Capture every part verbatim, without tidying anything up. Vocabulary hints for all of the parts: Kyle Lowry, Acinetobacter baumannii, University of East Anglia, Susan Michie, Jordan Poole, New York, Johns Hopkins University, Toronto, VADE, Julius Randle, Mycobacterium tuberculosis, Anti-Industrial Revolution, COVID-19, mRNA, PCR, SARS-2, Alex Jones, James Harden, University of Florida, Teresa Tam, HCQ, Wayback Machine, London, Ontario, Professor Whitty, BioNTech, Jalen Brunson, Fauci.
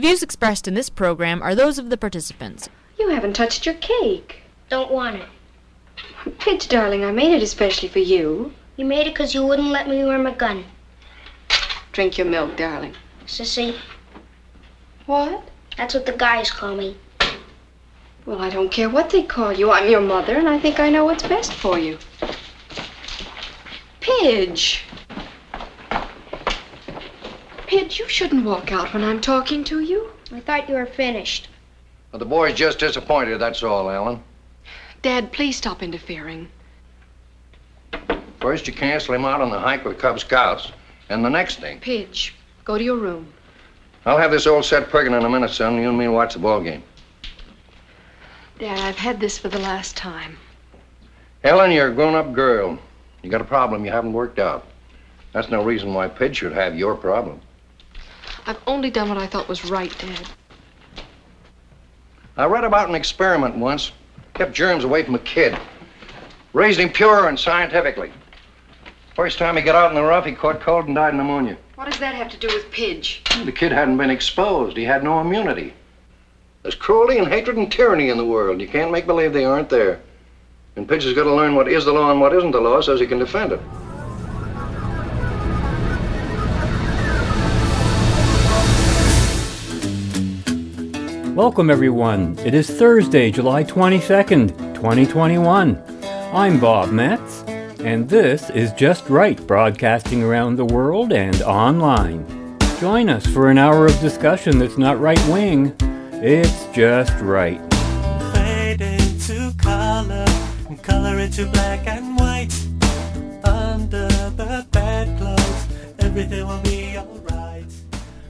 The views expressed in this program are those of the participants. You haven't touched your cake. Don't want it. Pidge, darling, I made it especially for you. You made it because you wouldn't let me wear my gun. Drink your milk, darling. Sissy. What? That's what the guys call me. Well, I don't care what they call you. I'm your mother, and I think I know what's best for you. Pidge. Pidge, you shouldn't walk out when I'm talking to you. I thought you were finished. Well, the boy's just disappointed, that's all, Alan. Dad, please stop interfering. First, you cancel him out on the hike with Cub Scouts, and the next thing... Pidge, go to your room. I'll have this old set perking in a minute, son. You and me watch the ball game. Dad, I've had this for the last time. Ellen, you're a grown-up girl. You got a problem you haven't worked out. That's no reason why Pidge should have your problem. I've only done what I thought was right, Dad. I read about an experiment once. Kept germs away from a kid. Raised him pure and scientifically. First time he got out in the rough, he caught cold and died of pneumonia. What does that have to do with Pidge? The kid hadn't been exposed. He had no immunity. There's cruelty and hatred and tyranny in the world. You can't make believe they aren't there. And Pidge has got to learn what is the law and what isn't the law so he can defend it. Welcome, everyone. It is Thursday, July twenty-second, twenty twenty-one. I'm Bob Metz, and this is Just Right, broadcasting around the world and online. Join us for an hour of discussion that's not right-wing. It's Just Right. Fade into color, and color into black and white. Under the bedclothes, everything will be all right.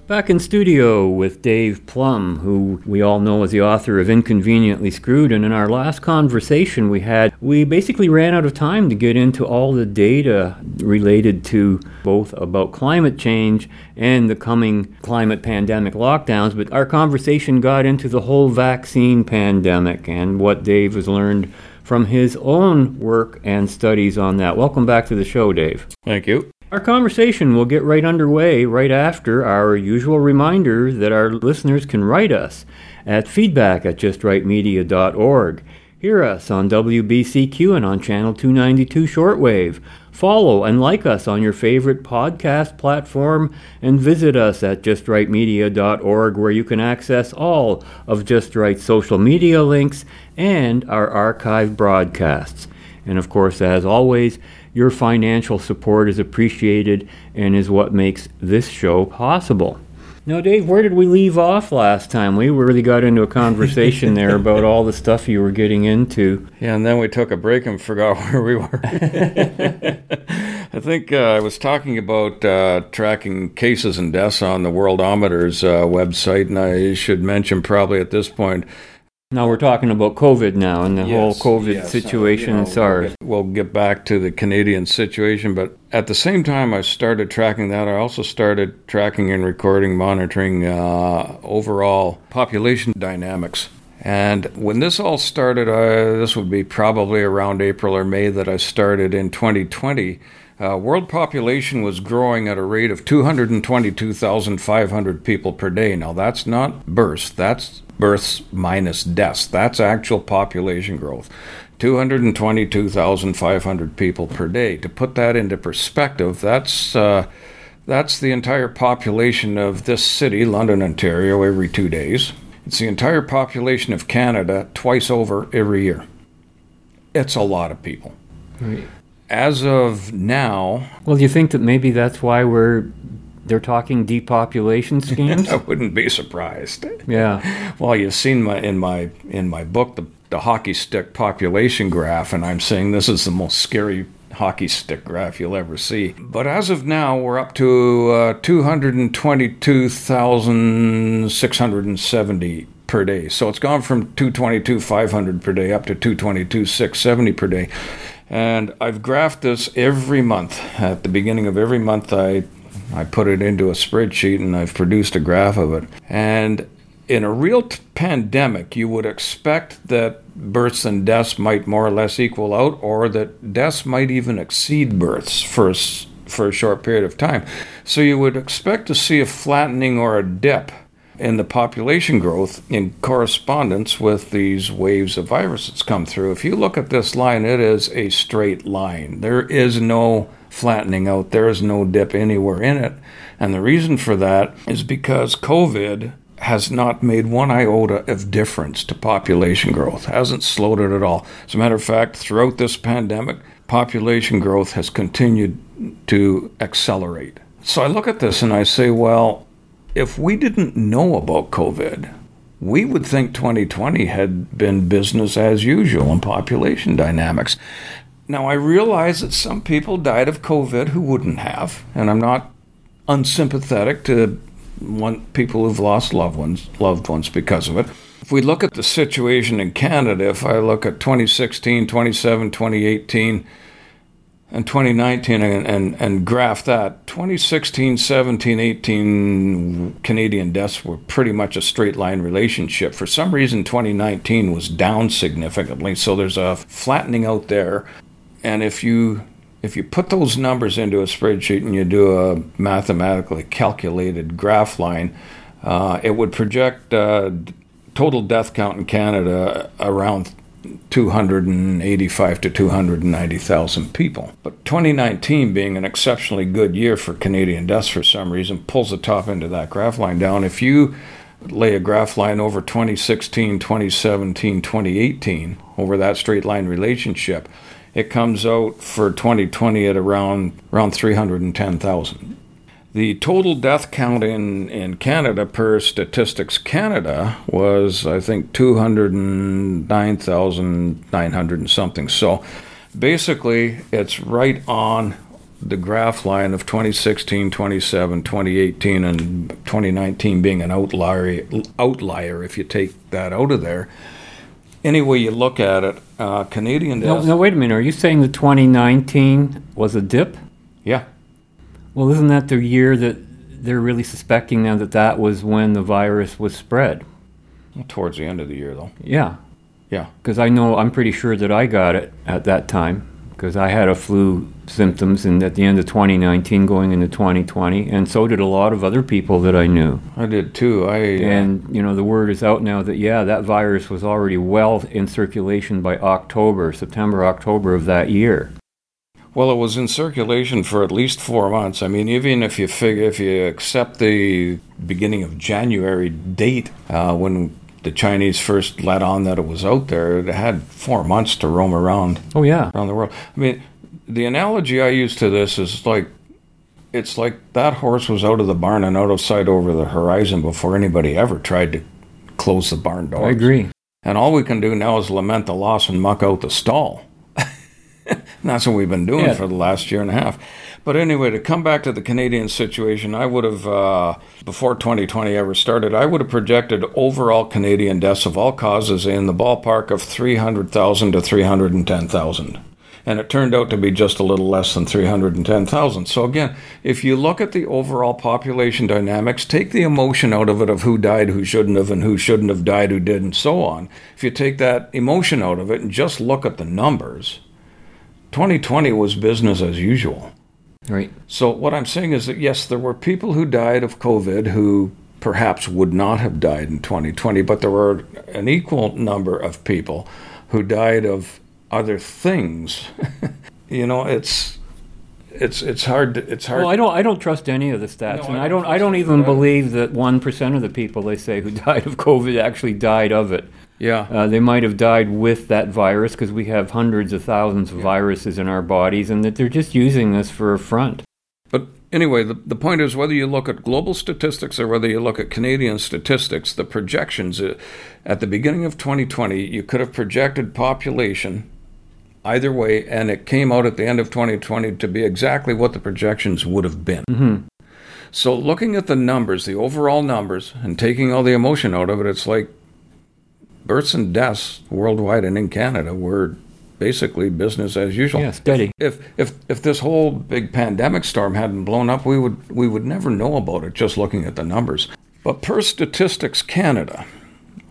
Back in studio with Dave Plum, who we all know as the author of Inconveniently Screwed, and in our last conversation we had, we basically ran out of time to get into all the data related to both about climate change and the coming climate pandemic lockdowns, but our conversation got into the whole vaccine pandemic and what Dave has learned from his own work and studies on that. Welcome back to the show, Dave. Thank you. Our conversation will get right underway right after our usual reminder that our listeners can write us at feedback at just right media dot org. Hear us on W B C Q and on Channel two ninety-two Shortwave. Follow and like us on your favorite podcast platform and visit us at just right media dot org where you can access all of Just Right's social media links and our archived broadcasts. And of course, as always, your financial support is appreciated and is what makes this show possible. Now, Dave, where did we leave off last time? We really got into a conversation there about all the stuff you were getting into. Yeah, and then we took a break and forgot where we were. I think uh, I was talking about uh, tracking cases and deaths on the Worldometer's uh, website, and I should mention probably at this point, now we're talking about COVID now and the yes, whole COVID yes, situation and uh, you know, SARS. We'll get back to the Canadian situation, but at the same time I started tracking that, I also started tracking and recording, monitoring uh, overall population dynamics. And when this all started, uh, this would be probably around April or May that I started in twenty twenty, uh, world population was growing at a rate of two hundred twenty-two thousand five hundred people per day. Now that's not births, that's births minus deaths. That's actual population growth. two hundred twenty-two thousand five hundred people per day. To put that into perspective, that's uh, that's the entire population of this city, London, Ontario, every two days. It's the entire population of Canada twice over every year. It's a lot of people. Right. As of now... Well, do you think that maybe that's why we're... They're talking depopulation schemes? I wouldn't be surprised. Yeah. Well, you've seen my in my in my book the, the hockey stick population graph, and I'm saying this is the most scary hockey stick graph you'll ever see. But as of now, we're up to uh, two hundred twenty-two thousand six hundred seventy per day. So it's gone from two hundred twenty-two thousand five hundred per day up to two hundred twenty-two thousand six hundred seventy per day. And I've graphed this every month. At the beginning of every month, I... I put it into a spreadsheet and I've produced a graph of it. And in a real t- pandemic, you would expect that births and deaths might more or less equal out, or that deaths might even exceed births for a, for a short period of time. So you would expect to see a flattening or a dip and the population growth in correspondence with these waves of virus that's come through. If you look at this line, it is a straight line. There is no flattening out. There is no dip anywhere in it. And the reason for that is because COVID has not made one iota of difference to population growth, hasn't slowed it at all. As a matter of fact, throughout this pandemic, population growth has continued to accelerate. So I look at this and I say, well, if we didn't know about COVID, we would think twenty twenty had been business as usual in population dynamics. Now, I realize that some people died of COVID who wouldn't have, and I'm not unsympathetic to one, people who've lost loved ones, loved ones because of it. If we look at the situation in Canada, if I look at twenty sixteen, twenty seventeen, twenty eighteen, and twenty nineteen, and, and, and graph that, twenty sixteen, seventeen, eighteen Canadian deaths were pretty much a straight line relationship. For some reason, twenty nineteen was down significantly, so there's a flattening out there. And if you if you put those numbers into a spreadsheet and you do a mathematically calculated graph line, uh, it would project uh, total death count in Canada around two hundred eighty-five to two hundred ninety thousand people. But twenty nineteen being an exceptionally good year for Canadian deaths for some reason pulls the top end of that graph line down. If you lay a graph line over twenty sixteen, twenty seventeen, twenty eighteen, over that straight line relationship, it comes out for twenty twenty at around, around three hundred ten thousand. The total death count in, in Canada per Statistics Canada was, I think, two hundred nine thousand nine hundred and something. So basically, it's right on the graph line of twenty sixteen, twenty seventeen, twenty eighteen, and twenty nineteen being an outlier, outlier if you take that out of there. Any way you look at it, uh, Canadian death... No, no, wait a minute. Are you saying that twenty nineteen was a dip? Yeah. Well, isn't that the year that they're really suspecting now that that was when the virus was spread? Well, towards the end of the year, though. Yeah. Yeah. Because I know, I'm pretty sure that I got it at that time, because I had a flu symptoms and at the end of twenty nineteen going into twenty twenty, and so did a lot of other people that I knew. I did too. I And, you know, the word is out now that, yeah, that virus was already well in circulation by October, September, October of that year. Well, it was in circulation for at least four months. I mean, even if you figure, if you accept the beginning of January date, uh, when the Chinese first let on that it was out there, it had four months to roam around. Oh yeah, around the world. I mean, the analogy I use to this is like, it's like that horse was out of the barn and out of sight over the horizon before anybody ever tried to close the barn door. I agree. And all we can do now is lament the loss and muck out the stall. And that's what we've been doing yeah. for the last year and a half. But anyway, to come back to the Canadian situation, I would have, uh, before twenty twenty ever started, I would have projected overall Canadian deaths of all causes in the ballpark of three hundred thousand to three hundred ten thousand. And it turned out to be just a little less than three hundred ten thousand. So again, if you look at the overall population dynamics, take the emotion out of it of who died, who shouldn't have, and who shouldn't have died, who did, and so on. If you take that emotion out of it and just look at the numbers... twenty twenty was business as usual. Right. So what I'm saying is that, yes, there were people who died of COVID who perhaps would not have died in twenty twenty, but there were an equal number of people who died of other things. You know, it's it's it's hard to, it's hard. Well, I don't I don't trust any of the stats, no, and I don't I don't, I don't even believe that one percent of the people they say who died of COVID actually died of it. Yeah, uh, they might have died with that virus because we have hundreds of thousands of yeah. viruses in our bodies, and that they're just using this for a front. But anyway, the, the point is whether you look at global statistics or whether you look at Canadian statistics, the projections uh, at the beginning of twenty twenty, you could have projected population either way, and it came out at the end of twenty twenty to be exactly what the projections would have been. Mm-hmm. So looking at the numbers, the overall numbers, and taking all the emotion out of it, it's like, births and deaths worldwide and in Canada were basically business as usual. Yeah, steady. If if if this whole big pandemic storm hadn't blown up, we would we would never know about it just looking at the numbers. But per Statistics Canada,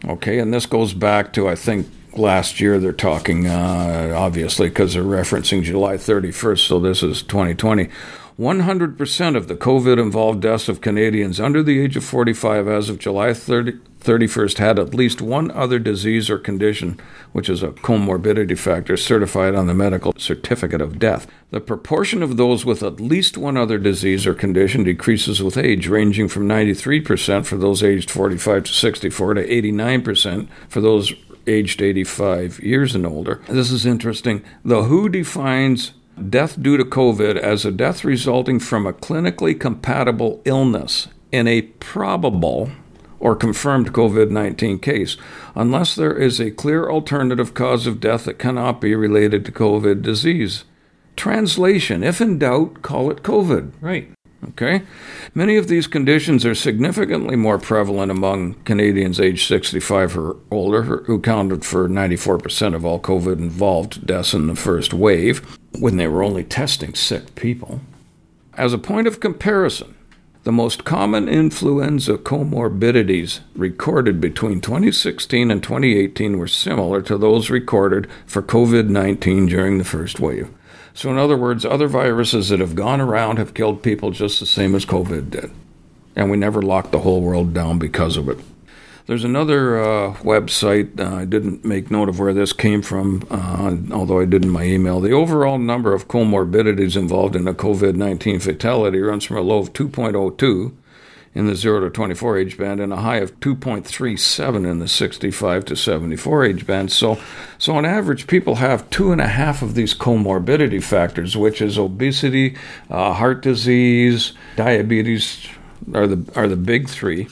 okay, and this goes back to, I think, last year they're talking, uh, obviously, because they're referencing July thirty-first, so this is twenty twenty. one hundred percent of the COVID-involved deaths of Canadians under the age of forty-five as of July thirty-first had at least one other disease or condition, which is a comorbidity factor certified on the medical certificate of death. The proportion of those with at least one other disease or condition decreases with age, ranging from ninety-three percent for those aged forty-five to sixty-four to eighty-nine percent for those aged eighty-five years and older. This is interesting. The W H O defines death due to COVID as a death resulting from a clinically compatible illness in a probable or confirmed COVID nineteen case, unless there is a clear alternative cause of death that cannot be related to COVID disease. Translation, if in doubt, call it COVID. Right. Okay? Many of these conditions are significantly more prevalent among Canadians aged sixty-five or older, who accounted for ninety-four percent of all COVID-involved deaths in the first wave, when they were only testing sick people. As a point of comparison, the most common influenza comorbidities recorded between twenty sixteen and twenty eighteen were similar to those recorded for COVID nineteen during the first wave. So in other words, other viruses that have gone around have killed people just the same as COVID did. And we never locked the whole world down because of it. There's another uh, website, uh, I didn't make note of where this came from, uh, although I did in my email. The overall number of comorbidities involved in a COVID nineteen fatality runs from a low of two point oh two in the zero to twenty-four age band and a high of two point three seven in the sixty-five to seventy-four age band. So, so on average, people have two and a half of these comorbidity factors, which is obesity, uh, heart disease, diabetes are the are the big three.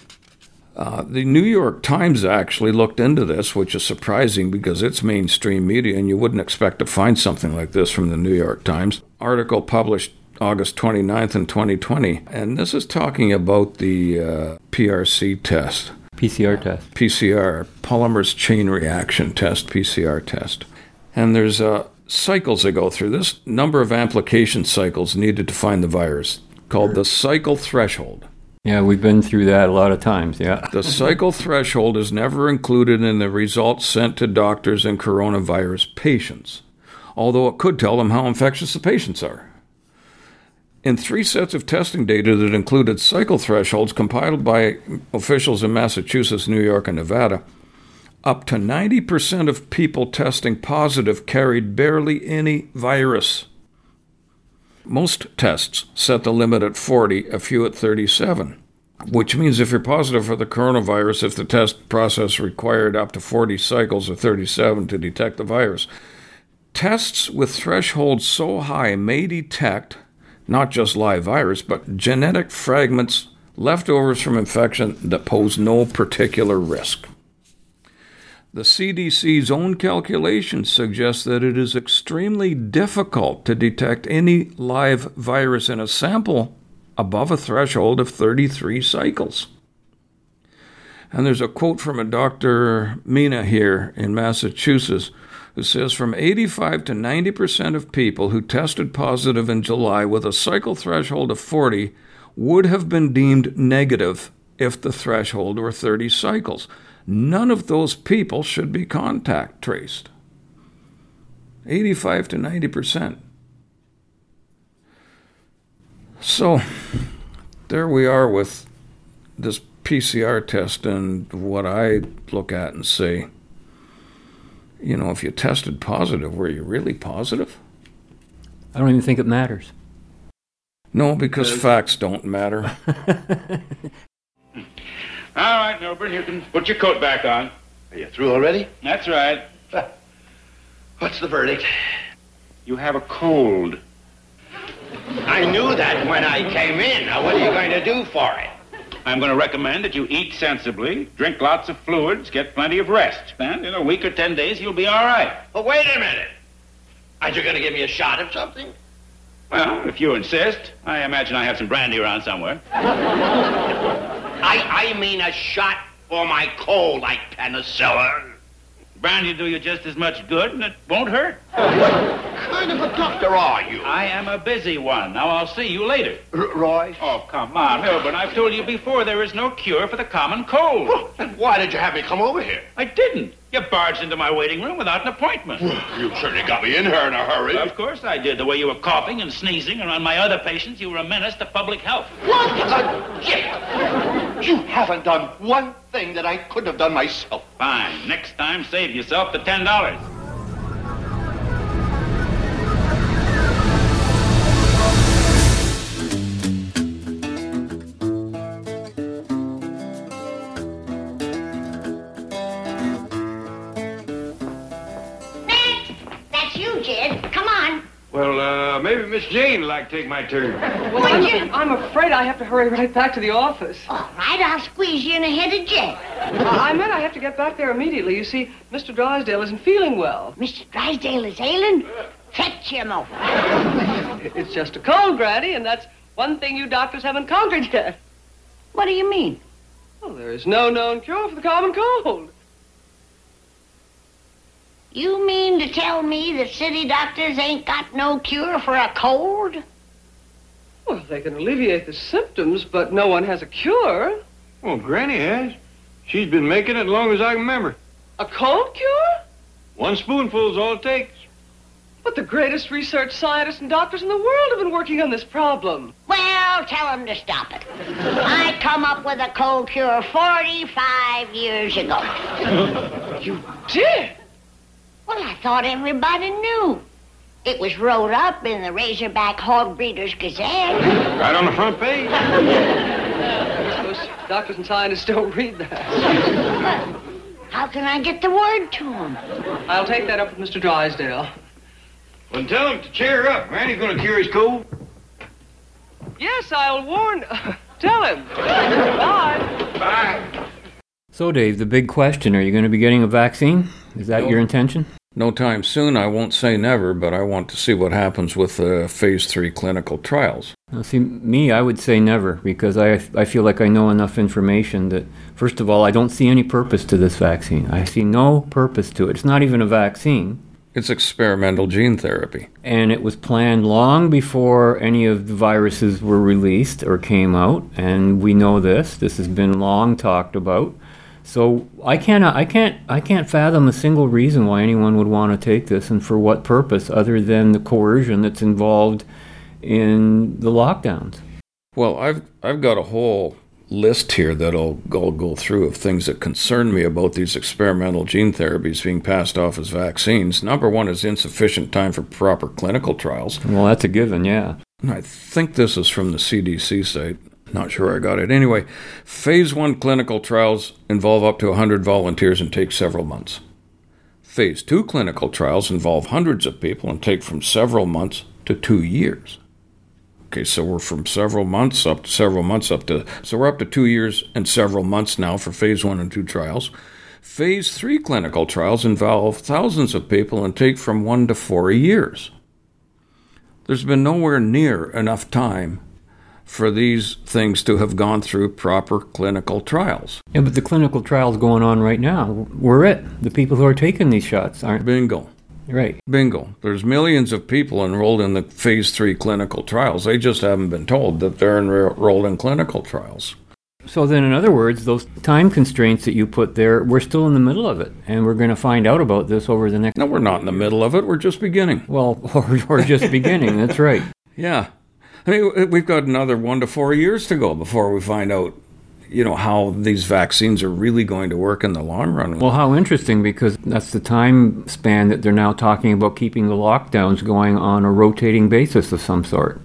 Uh, the New York Times actually looked into this, which is surprising because it's mainstream media, and you wouldn't expect to find something like this from the New York Times. Article published August twenty-ninth in twenty twenty, and this is talking about the uh, P R C test. P C R test. P C R, polymerase chain reaction test, P C R test. And there's uh, cycles they go through. This number of application cycles needed to find the virus, called the cycle threshold. Yeah, we've been through that a lot of times, yeah. The cycle threshold is never included in the results sent to doctors and coronavirus patients, although it could tell them how infectious the patients are. In three sets of testing data that included cycle thresholds compiled by officials in Massachusetts, New York, and Nevada, up to ninety percent of people testing positive carried barely any virus. Most tests set the limit at forty, a few at thirty-seven, which means if you're positive for the coronavirus, if the test process required up to forty cycles or thirty-seven to detect the virus, tests with thresholds so high may detect not just live virus, but genetic fragments, leftovers from infection that pose no particular risk. The C D C's own calculations suggest that it is extremely difficult to detect any live virus in a sample above a threshold of thirty-three cycles. And there's a quote from a Doctor Mina here in Massachusetts who says, from eighty-five to ninety percent of people who tested positive in July with a cycle threshold of forty would have been deemed negative if the threshold were thirty cycles. None of those people should be contact traced. eighty-five to ninety percent. So, there we are with this P C R test and what I look at and say, you know, if you tested positive, were you really positive? I don't even think it matters. No, because uh, facts don't matter. All right, Milburn, you can put your coat back on. Are you through already? That's right. What's the verdict? You have a cold. I knew that when I came in. Now, what are you going to do for it? I'm going to recommend that you eat sensibly, drink lots of fluids, get plenty of rest. And in a week or ten days, you'll be all right. Well, wait a minute. Aren't you going to give me a shot of something? Well, if you insist. I imagine I have some brandy around somewhere. I, I mean a shot for my cold, like penicillin. Brandy do you just as much good, and it won't hurt. What kind of a doctor are you? I am a busy one. Now I'll see you later. R- Roy? Oh, come on, Milburn. I've told you before there is no cure for the common cold. Well, then why did you have me come over here? I didn't. You barged into my waiting room without an appointment. Well, you certainly got me in here in a hurry. Of course I did. The way you were coughing and sneezing around my other patients, you were a menace to public health. What a gift! You haven't done one thing that I couldn't have done myself. Fine. Next time, save yourself the ten dollars. Miss Jane would like to take my turn. Well, I'm, you... I'm afraid I have to hurry right back to the office. All right, I'll squeeze you in ahead of Jane. I, I meant I have to get back there immediately. You see, Mister Drysdale isn't feeling well. Mister Drysdale is ailing? Fetch him over. It's just a cold, Granny, and that's one thing you doctors haven't conquered yet. What do you mean? Well, there is no known cure for the common cold. You mean to tell me that city doctors ain't got no cure for a cold? Well, they can alleviate the symptoms, but no one has a cure. Well, Granny has. She's been making it as long as I can remember. A cold cure? One spoonful's all it takes. But the greatest research scientists and doctors in the world have been working on this problem. Well, tell them to stop it. I come up with a cold cure forty-five years ago. You did? Well, I thought everybody knew. It was wrote up in the Razorback Hog Breeders Gazette. Right on the front page. Those doctors and scientists don't read that. Well, how can I get the word to them? I'll take that up with Mister Drysdale. Well, tell him to cheer up. Granny's going to cure his cold. Yes, I'll warn... tell him. Bye. Bye. So, Dave, the big question, are you going to be getting a vaccine? Is that no, your intention? No time soon. I won't say never, but I want to see what happens with the uh, phase three clinical trials. Now, see, me, I would say never, because I I feel like I know enough information that, first of all, I don't see any purpose to this vaccine. I see no purpose to it. It's not even a vaccine. It's experimental gene therapy. And it was planned long before any of the viruses were released or came out, and we know this. This has been long talked about. So I cannot, I can't, I can't fathom a single reason why anyone would want to take this, and for what purpose, other than the coercion that's involved in the lockdowns. Well, I've I've got a whole list here that I'll, I'll go through of things that concern me about these experimental gene therapies being passed off as vaccines. Number one is insufficient time for proper clinical trials. Well, that's a given, yeah. And I think this is from the C D C site. Not sure I got it. Anyway, phase one clinical trials involve up to one hundred volunteers and take several months. Phase two clinical trials involve hundreds of people and take from several months to two years. Okay, so we're from several months up to several months up to... So we're up to two years and several months now for phase one and two trials. Phase three clinical trials involve thousands of people and take from one to four years. There's been nowhere near enough time for these things to have gone through proper clinical trials. Yeah, but the clinical trials going on right now, we're it. The people who are taking these shots aren't... Bingo. Right. Bingo. There's millions of people enrolled in the phase three clinical trials. They just haven't been told that they're enrolled in clinical trials. So then, in other words, those time constraints that you put there, we're still in the middle of it, and we're going to find out about this over the next... No, we're not in the middle of it. We're just beginning. Well, or, or just beginning. That's right. Yeah. I mean, we've got another one to four years to go before we find out, you know, how these vaccines are really going to work in the long run. Well, how interesting, because that's the time span that they're now talking about keeping the lockdowns going on a rotating basis of some sort.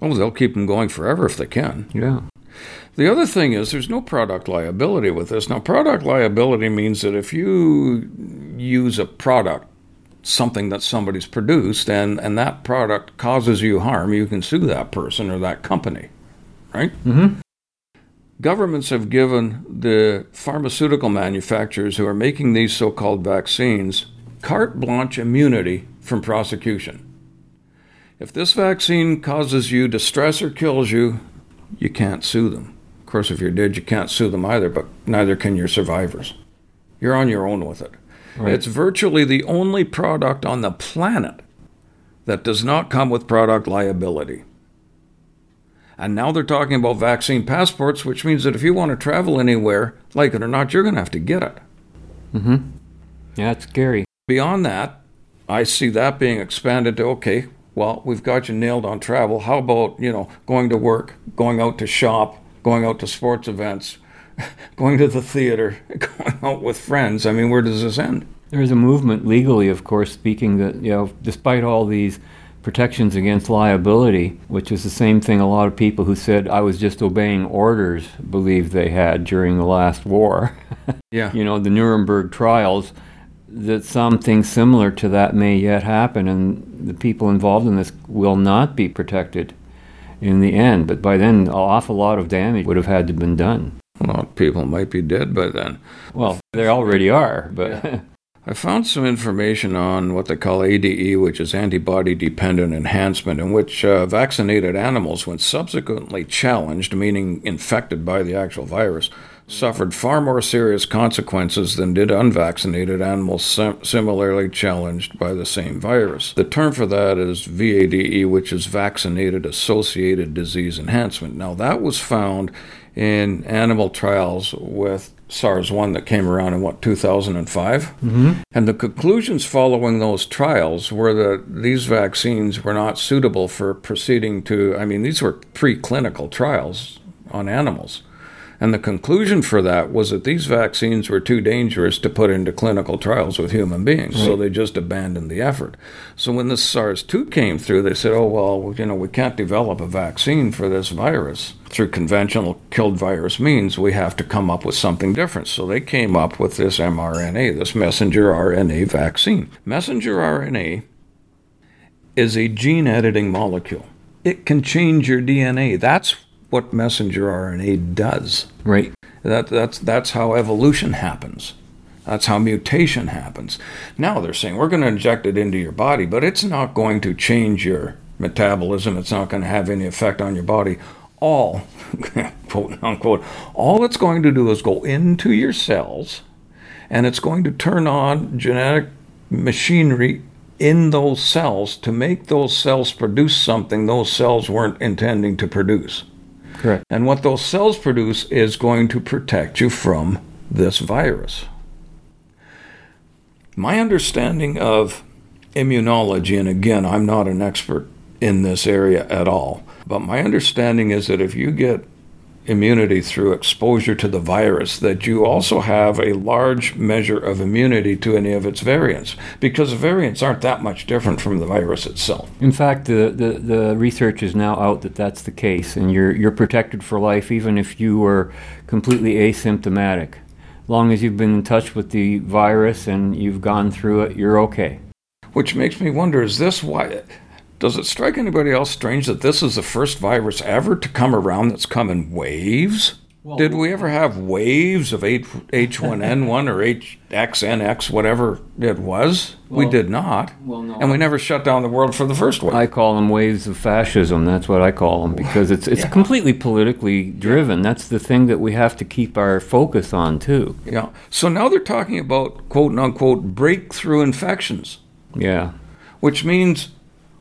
Well, they'll keep them going forever if they can. Yeah. The other thing is there's no product liability with this. Now, product liability means that if you use a product, something that somebody's produced, and, and that product causes you harm, you can sue that person or that company, right? Mm-hmm. Governments have given the pharmaceutical manufacturers who are making these so-called vaccines carte blanche immunity from prosecution. If this vaccine causes you distress or kills you, you can't sue them. Of course, if you're dead, you can't sue them either, but neither can your survivors. You're on your own with it. Right. It's virtually the only product on the planet that does not come with product liability. And now they're talking about vaccine passports, which means that if you want to travel anywhere, like it or not, you're going to have to get it. Mm-hmm. Yeah, it's scary. Beyond that, I see that being expanded to, okay, well, we've got you nailed on travel. How about, you know, going to work, going out to shop, going out to sports events, going to the theater, going out with friends? I mean, where does this end? There is a movement legally, of course, speaking that, you know, despite all these protections against liability, which is the same thing a lot of people who said, I was just obeying orders, believed they had during the last war. Yeah. You know, the Nuremberg trials, that something similar to that may yet happen, and the people involved in this will not be protected in the end. But by then, an awful lot of damage would have had to have been done. A lot of people might be dead by then. Well, they already are, but... Yeah. I found some information on what they call A D E, which is antibody-dependent enhancement, in which uh, vaccinated animals, when subsequently challenged, meaning infected by the actual virus, suffered far more serious consequences than did unvaccinated animals sim- similarly challenged by the same virus. The term for that is V A D E, which is vaccinated-associated disease enhancement. Now, that was found in animal trials with SARS one that came around in, what, two thousand five? Mm-hmm. And the conclusions following those trials were that these vaccines were not suitable for proceeding to, I mean, these were preclinical trials on animals. And the conclusion for that was that these vaccines were too dangerous to put into clinical trials with human beings, right. So they just abandoned the effort. So when the SARS two came through, they said, oh, well, you know, we can't develop a vaccine for this virus through conventional killed virus means. We have to come up with something different. So they came up with this mRNA, this messenger R N A vaccine. Messenger R N A is a gene-editing molecule. It can change your D N A. That's what messenger R N A does. Right. That, that's, that's how evolution happens. That's how mutation happens. Now they're saying, we're going to inject it into your body, but it's not going to change your metabolism. It's not going to have any effect on your body. All, quote unquote, all it's going to do is go into your cells, and it's going to turn on genetic machinery in those cells to make those cells produce something those cells weren't intending to produce. Correct. And what those cells produce is going to protect you from this virus. My understanding of immunology, and again, I'm not an expert in this area at all, but my understanding is that if you get immunity through exposure to the virus, that you also have a large measure of immunity to any of its variants, because the variants aren't that much different from the virus itself. In fact, the, the, the research is now out that that's the case, and you're you're protected for life even if you were completely asymptomatic. As long as you've been in touch with the virus and you've gone through it, you're okay. Which makes me wonder, is this why... Does it strike anybody else strange that this is the first virus ever to come around that's come in waves? Well, did we ever have waves of H one N one or H X N X, whatever it was? Well, we did not. Well, no, and we never shut down the world for the first wave. I call them waves of fascism. That's what I call them, because it's it's yeah. completely politically driven. That's the thing that we have to keep our focus on, too. Yeah. So now they're talking about, quote-unquote, breakthrough infections. Yeah. Which means...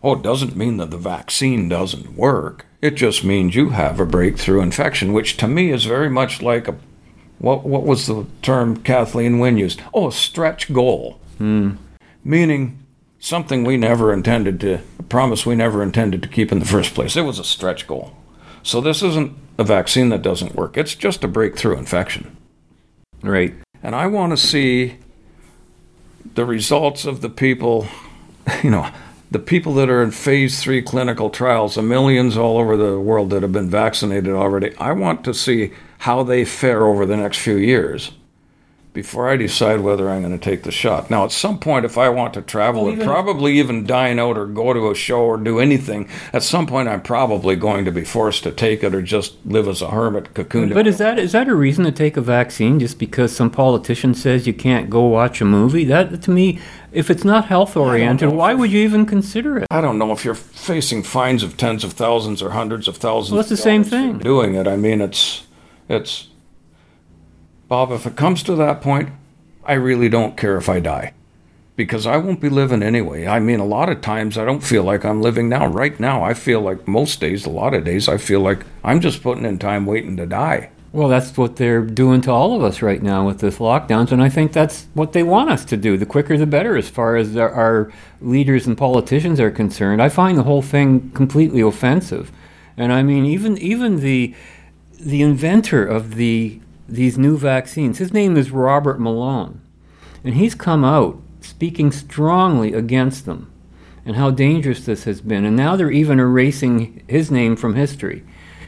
Oh, it doesn't mean that the vaccine doesn't work. It just means you have a breakthrough infection, which to me is very much like a, what what was the term Kathleen Wynne used? Oh, a stretch goal. Hmm. Meaning something we never intended to, a promise we never intended to keep in the first place. It was a stretch goal. So this isn't a vaccine that doesn't work. It's just a breakthrough infection. Right. And I want to see the results of the people, you know, the people that are in phase three clinical trials, the millions all over the world that have been vaccinated already. I want to see how they fare over the next few years before I decide whether I'm going to take the shot. Now, at some point, if I want to travel well, even, and probably even dine out or go to a show or do anything, at some point I'm probably going to be forced to take it or just live as a hermit cocooned. But is that is that a reason to take a vaccine just because some politician says you can't go watch a movie? That, to me, if it's not health-oriented, why would you even consider it? I don't know if you're facing fines of tens of thousands or hundreds of thousands. Well, it's the same thing. Doing it, I mean, it's it's... Bob, if it comes to that point, I really don't care if I die, because I won't be living anyway. I mean, a lot of times I don't feel like I'm living now. Right now, I feel like most days, a lot of days, I feel like I'm just putting in time waiting to die. Well, that's what they're doing to all of us right now with this lockdowns, and I think that's what they want us to do. The quicker the better as far as our, our leaders and politicians are concerned. I find the whole thing completely offensive. And I mean, even even the the inventor of the these new vaccines, his name is Robert Malone, and he's come out speaking strongly against them and how dangerous this has been. And now they're even erasing his name from history.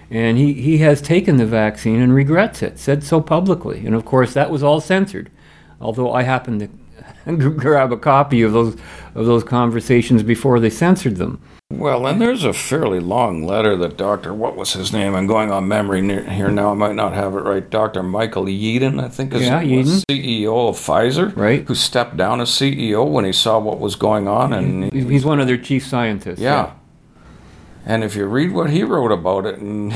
And he, he has taken the vaccine and regrets it, said so publicly. And, of course, that was all censored, although I happened to grab a copy of those of those conversations before they censored them. Well, and there's a fairly long letter that Doctor, what was his name? I'm going on memory here now. I might not have it right. Doctor Michael Yeadon, I think, is yeah, the C E O of Pfizer, right? Who stepped down as C E O when he saw what was going on. And he, he's one of their chief scientists. Yeah. yeah. And if you read what he wrote about it, and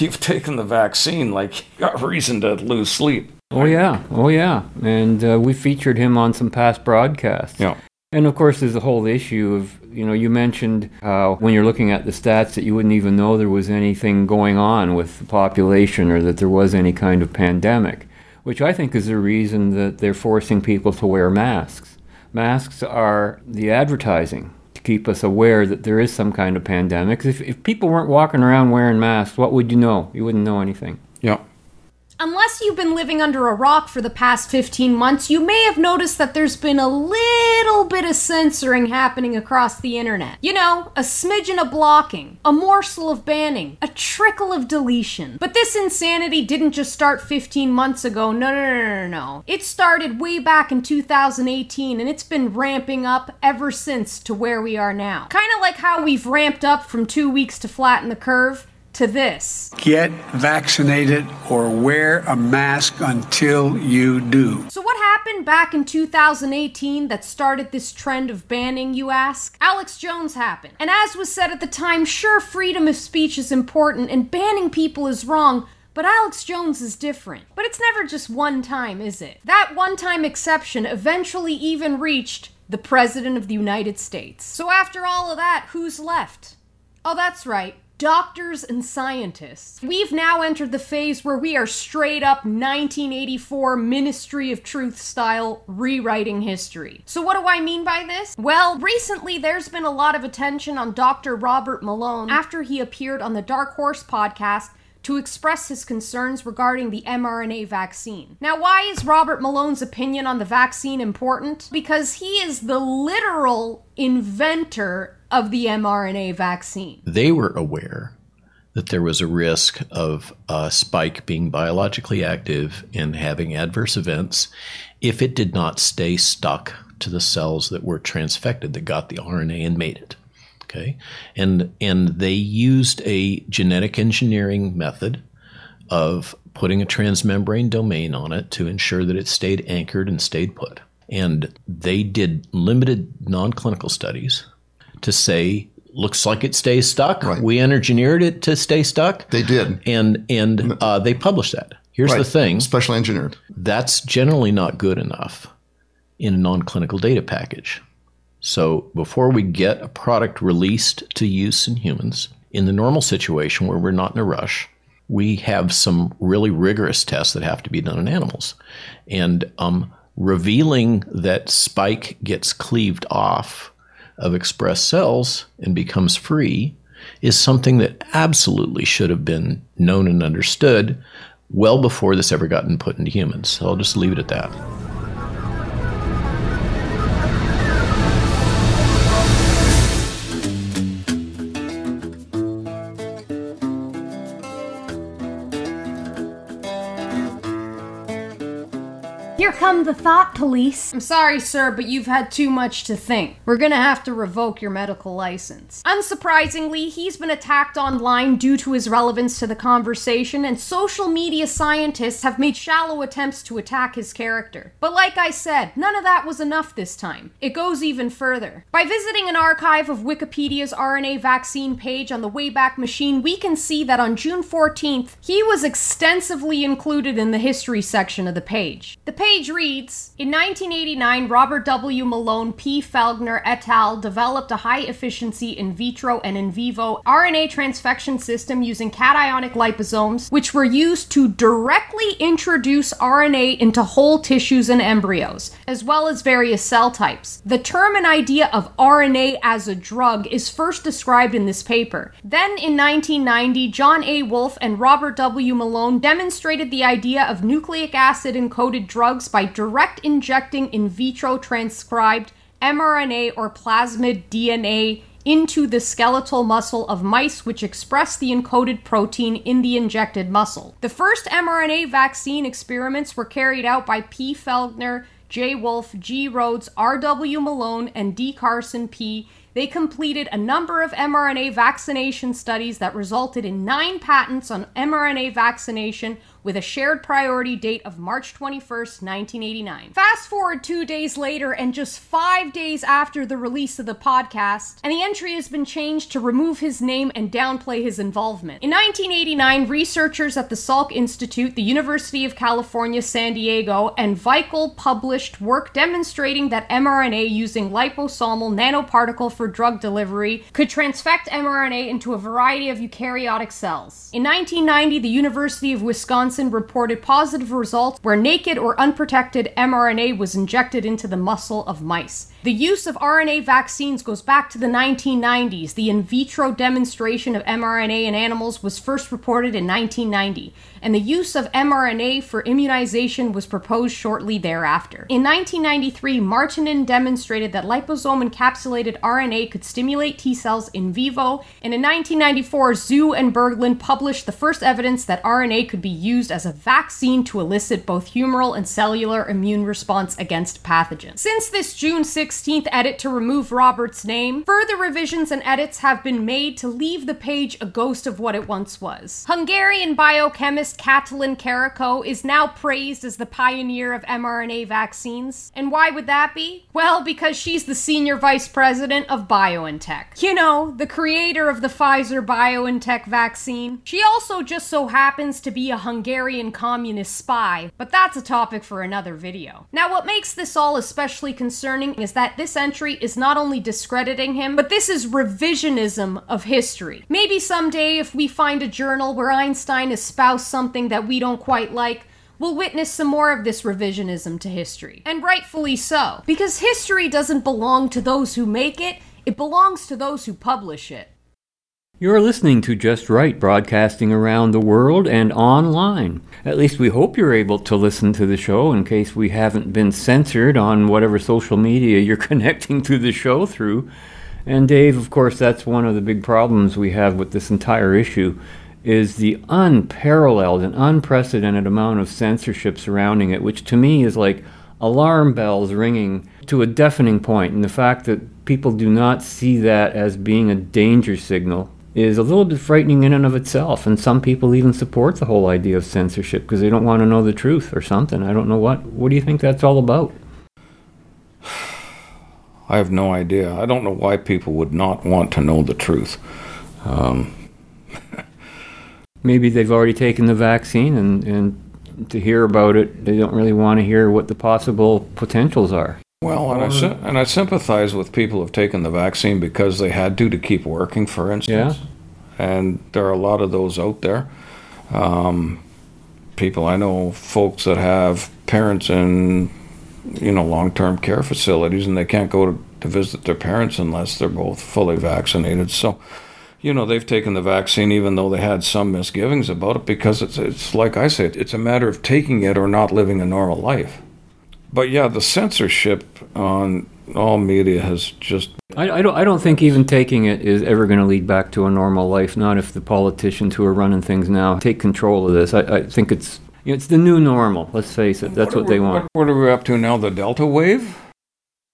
you've taken the vaccine, like, you got reason to lose sleep. Oh, yeah. Oh, yeah. And uh, we featured him on some past broadcasts. Yeah. And, of course, there's the whole issue of, you know, you mentioned uh, when you're looking at the stats that you wouldn't even know there was anything going on with the population or that there was any kind of pandemic, which I think is the reason that they're forcing people to wear masks. Masks are the advertising keep us aware that there is some kind of pandemic. If, if people weren't walking around wearing masks, what would you know? You wouldn't know anything. Yeah. Unless you've been living under a rock for the past fifteen months, you may have noticed that there's been a little bit of censoring happening across the internet. You know, a smidgen of blocking, a morsel of banning, a trickle of deletion. But this insanity didn't just start fifteen months ago. No, no, no, no, no, no. It started way back in two thousand eighteen, and it's been ramping up ever since to where we are now. Kind of like how we've ramped up from two weeks to flatten the curve. To this. Get vaccinated or wear a mask until you do. So what happened back in two thousand eighteen that started this trend of banning, you ask? Alex Jones happened. And as was said at the time, sure, freedom of speech is important and banning people is wrong, but Alex Jones is different. But it's never just one time, is it? That one-time exception eventually even reached the President of the United States. So after all of that, who's left? Oh, that's right. Doctors and scientists. We've now entered the phase where we are straight up nineteen eighty-four Ministry of Truth style rewriting history. So what do I mean by this? Well, recently there's been a lot of attention on Doctor Robert Malone after he appeared on the Dark Horse podcast to express his concerns regarding the mRNA vaccine. Now, why is Robert Malone's opinion on the vaccine important? Because he is the literal inventor of the mRNA vaccine. They were aware that there was a risk of a spike being biologically active and having adverse events if it did not stay stuck to the cells that were transfected that got the R N A and made it. Okay, and and they used a genetic engineering method of putting a transmembrane domain on it to ensure that it stayed anchored and stayed put. And they did limited non-clinical studies to say, looks like it stays stuck. Right. We engineered it to stay stuck. They did. And and uh, they published that. Here's right. the thing. Special engineered. That's generally not good enough in a non-clinical data package. So before we get a product released to use in humans, in the normal situation where we're not in a rush, we have some really rigorous tests that have to be done in animals. And um, revealing that spike gets cleaved off of expressed cells and becomes free is something that absolutely should have been known and understood well before this ever gotten put into humans. So I'll just leave it at that. Here come the thought police. I'm sorry, sir, but you've had too much to think. We're gonna have to revoke your medical license. Unsurprisingly, he's been attacked online due to his relevance to the conversation, and social media scientists have made shallow attempts to attack his character. But like I said, none of that was enough this time. It goes even further. By visiting an archive of Wikipedia's R N A vaccine page on the Wayback Machine, we can see that on June fourteenth, he was extensively included in the history section of the page. The page page reads, in nineteen eighty-nine, Robert W. Malone, P. Falgner et al. Developed a high-efficiency in vitro and in vivo R N A transfection system using cationic liposomes, which were used to directly introduce R N A into whole tissues and embryos, as well as various cell types. The term and idea of R N A as a drug is first described in this paper. Then, in nineteen ninety, John A. Wolfe and Robert W. Malone demonstrated the idea of nucleic acid-encoded drugs by direct injecting in vitro transcribed mRNA or plasmid D N A into the skeletal muscle of mice which express the encoded protein in the injected muscle. The first mRNA vaccine experiments were carried out by P. Feldner, J. Wolfe, G. Rhodes, R. W. Malone, and D. Carson P. They completed a number of mRNA vaccination studies that resulted in nine patents on mRNA vaccination with a shared priority date of March twenty-first, nineteen eighty-nine. Fast forward two days later and just five days after the release of the podcast, and the entry has been changed to remove his name and downplay his involvement. In nineteen eighty-nine, researchers at the Salk Institute, the University of California, San Diego, and Vickel published work demonstrating that mRNA using liposomal nanoparticle for drug delivery could transfect mRNA into a variety of eukaryotic cells. In nineteen ninety, the University of Wisconsin reported positive results where naked or unprotected mRNA was injected into the muscle of mice. The use of R N A vaccines goes back to the nineteen nineties. The in vitro demonstration of mRNA in animals was first reported in nineteen ninety, and the use of mRNA for immunization was proposed shortly thereafter. In nineteen ninety-three, Martinin demonstrated that liposome-encapsulated R N A could stimulate T cells in vivo, and in nineteen ninety-four, Zhu and Berglund published the first evidence that R N A could be used as a vaccine to elicit both humoral and cellular immune response against pathogens. Since this June sixteenth edit to remove Robert's name, further revisions and edits have been made to leave the page a ghost of what it once was. Hungarian biochemist Katalin Karikó is now praised as the pioneer of mRNA vaccines. And why would that be? Well, because she's the senior vice president of BioNTech. You know, the creator of the Pfizer-BioNTech vaccine. She also just so happens to be a Hungarian Hungarian communist spy, but that's a topic for another video. Now, what makes this all especially concerning is that this entry is not only discrediting him, but this is revisionism of history. Maybe someday if we find a journal where Einstein espoused something that we don't quite like, we'll witness some more of this revisionism to history. And rightfully so, because history doesn't belong to those who make it, it belongs to those who publish it. You're listening to Just Right, broadcasting around the world and online. At least we hope you're able to listen to the show in case we haven't been censored on whatever social media you're connecting to the show through. And Dave, of course, that's one of the big problems we have with this entire issue, is the unparalleled and unprecedented amount of censorship surrounding it, which to me is like alarm bells ringing to a deafening point. And the fact that people do not see that as being a danger signal is a little bit frightening in and of itself, and some people even support the whole idea of censorship because they don't want to know the truth or something. I don't know what. What do you think that's all about? I have no idea. I don't know why people would not want to know the truth. Um. Maybe they've already taken the vaccine, and, and to hear about it, they don't really want to hear what the possible potentials are. Well, and I, and I sympathize with people who have taken the vaccine because they had to to keep working, for instance. Yeah. And there are a lot of those out there. Um, people, I know folks that have parents in, you know, long-term care facilities, and they can't go to, to visit their parents unless they're both fully vaccinated. So, you know, they've taken the vaccine even though they had some misgivings about it because it's, it's like I said, it's a matter of taking it or not living a normal life. But yeah, the censorship on all media has just... I, I, don't, I don't think even taking it is ever going to lead back to a normal life, not if the politicians who are running things now take control of this. I, I think it's you know, it's the new normal, let's face it. That's what, what we, they want. What, what are we up to now, the Delta wave?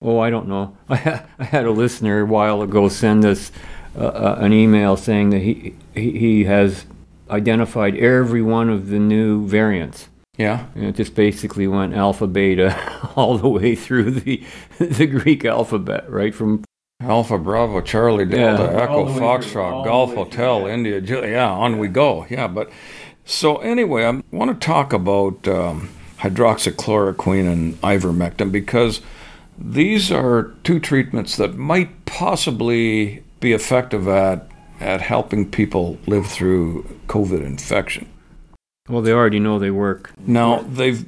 Oh, I don't know. I, ha- I had a listener a while ago send us uh, uh, an email saying that he, he he has identified every one of the new variants. Yeah. And it just basically went alpha, beta, all the way through the the Greek alphabet, right? From Alpha, Bravo, Charlie, Delta, yeah, Echo, Foxtrot, Golf, Hotel, India, yeah, on we go. Yeah, but so anyway, I want to talk about um, hydroxychloroquine and ivermectin, because these are two treatments that might possibly be effective at at helping people live through COVID infection. Well, they already know they work. Now, they've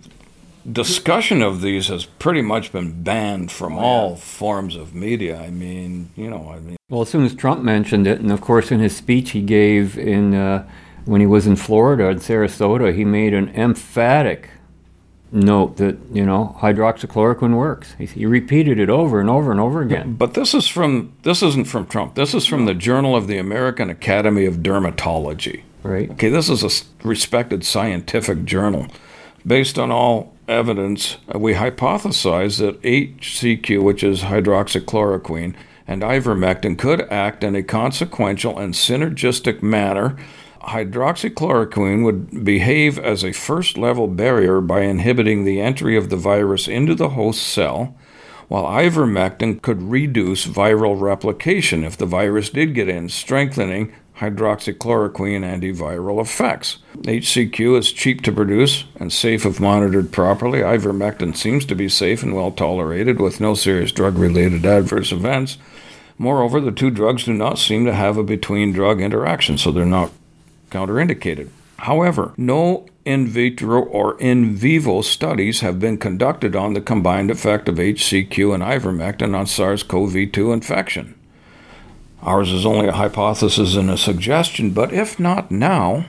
discussion of these has pretty much been banned from all forms of media. I mean, you know, I mean. Well, as soon as Trump mentioned it, and of course in his speech he gave in uh, when he was in Florida, in Sarasota, he made an emphatic note that, you know, hydroxychloroquine works. He, he repeated it over and over and over again. But this is from this isn't from Trump. This is from the Journal of the American Academy of Dermatology. Right. Okay, this is a respected scientific journal. Based on all evidence, we hypothesize that H C Q, which is hydroxychloroquine, and ivermectin could act in a consequential and synergistic manner. Hydroxychloroquine would behave as a first-level barrier by inhibiting the entry of the virus into the host cell, while ivermectin could reduce viral replication if the virus did get in, strengthening hydroxychloroquine antiviral effects. H C Q is cheap to produce and safe if monitored properly. Ivermectin seems to be safe and well tolerated with no serious drug-related adverse events. Moreover, the two drugs do not seem to have a between-drug interaction, so they're not counterindicated. However, no in vitro or in vivo studies have been conducted on the combined effect of H C Q and ivermectin on SARS-C o V two infection. Ours is only a hypothesis and a suggestion, but if not now,